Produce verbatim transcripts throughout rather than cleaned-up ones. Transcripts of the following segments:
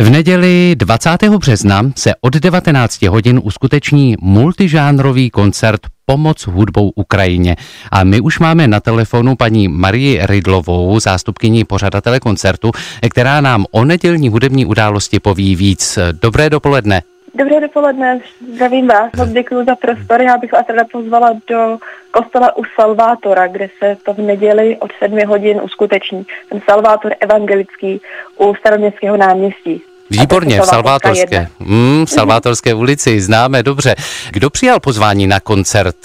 V neděli dvacátého března se od devatenácti hodin uskuteční multižánrový koncert Pomoc hudbou Ukrajině. A my už máme na telefonu paní Marii Rydlovou, zástupkyni pořadatele koncertu, která nám o nedělní hudební události poví víc. Dobré dopoledne. Dobré dopoledne, zdravím vás, moc děkuji za prostor. Já bych vás teda pozvala do kostela u Salvátora, kde se to v neděli od sedmi hodin uskuteční. Ten Salvátor evangelický u Staroměstského náměstí. Výborně, v Salvátorské, mm, v Salvátorské ulici, známe dobře. Kdo přijal pozvání na koncert?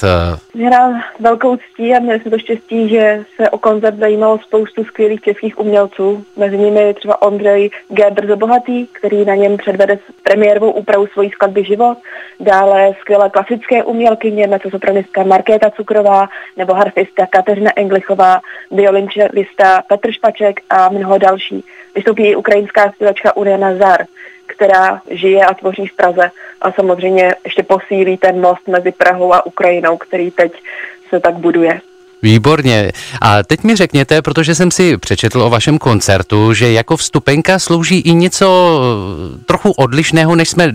Hrál velkou ctí a měli jsme to štěstí, že se o koncert zajímalo spoustu skvělých českých umělců. Mezi nimi třeba Ondřej Gebr ze Bohatý, který na něm předvede premiérovou úpravu svojí skladby Život. Dále skvělé klasické umělkyně, mecosopranistka Markéta Cukrová nebo harfistka Kateřina Englichová, violoncelista Petr Špaček a mnoho další. Vystoupí i ukrajinská zpěvačka Urena Zar, která žije a tvoří v Praze a samozřejmě ještě posílí ten most mezi Prahou a Ukrajinou, který teď se tak buduje. Výborně. A teď mi řekněte, protože jsem si přečetl o vašem koncertu, že jako vstupenka slouží i něco trochu odlišného, než jsme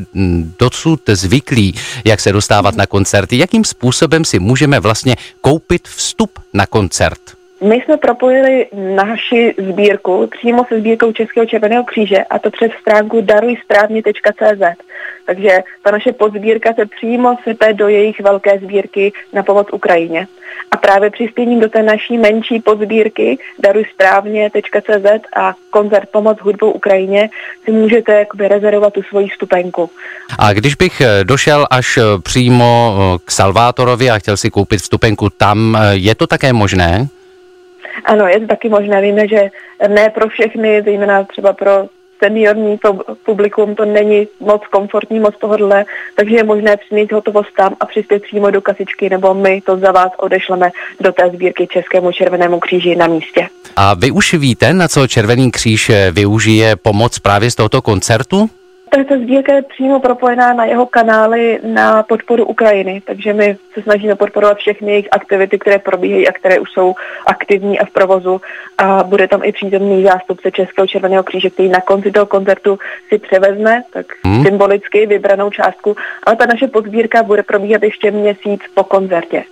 dosud zvyklí, jak se dostávat na koncerty. Jakým způsobem si můžeme vlastně koupit vstup na koncert? My jsme propojili naši sbírku přímo se sbírkou Českého červeného kříže, a to přes stránku daruj správně tečka cé zet. Takže ta naše podsbírka se přímo sype do jejich velké sbírky na pomoc Ukrajině. A právě přispěním do té naší menší podsbírky daruj správně tečka cé zet a koncert Pomoc hudbou Ukrajině si můžete jakoby rezervovat tu svoji vstupenku. A když bych došel až přímo k Salvátorovi a chtěl si koupit vstupenku tam, je to také možné? Ano, je to taky možné. Víme, že ne pro všechny, zejména třeba pro seniorní publikum to není moc komfortní, moc pohodlné, takže je možné přinést hotovost tam a přispět přímo do kasičky, nebo my to za vás odešleme do té sbírky Českému červenému kříži na místě. A vy už víte, na co Červený kříž využije pomoc právě z tohoto koncertu? Ta sbírka je přímo propojená na jeho kanály na podporu Ukrajiny, takže my se snažíme podporovat všechny jejich aktivity, které probíhají a které už jsou aktivní a v provozu, a bude tam i přítomný zástupce Českého červeného kříže, který na konci toho koncertu si převezme tak hmm. symbolicky vybranou částku, ale ta naše podsbírka bude probíhat ještě měsíc po koncertě.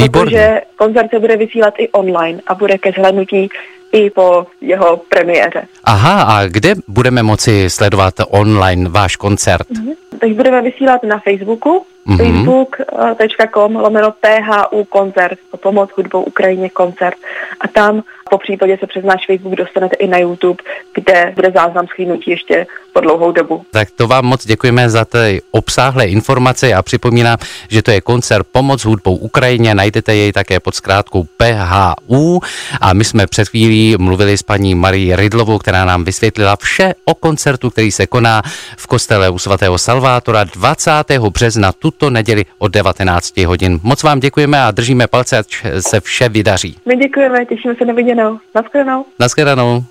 Výborně. Protože koncert se bude vysílat i online a bude ke zhlédnutí i po jeho premiéře. Aha, a kde budeme moci sledovat online váš koncert? Mhm. Takže budeme vysílat na Facebooku, mhm. facebook.com lomeno PHU koncert, Pomoc hudbou Ukrajině koncert. A tam po případě se přes náš Facebook dostanete i na YouTube, kde bude záznam shlídnutí ještě po dlouhou dobu. Tak to vám moc děkujeme za ty obsáhlé informace a připomínám, že to je koncert Pomoc hudbou Ukrajině, najdete jej také pod zkrátkou P H U a my jsme před chvílí mluvili s paní Marií Rydlovou, která nám vysvětlila vše o koncertu, který se koná v kostele u svatého Salvátora dvacátého března tuto neděli od devatenácti hodin. Moc vám děkujeme a držíme palce, ať se vše vydaří. My děkujeme, těšíme se na viděnou. Naschledanou. Naschledanou.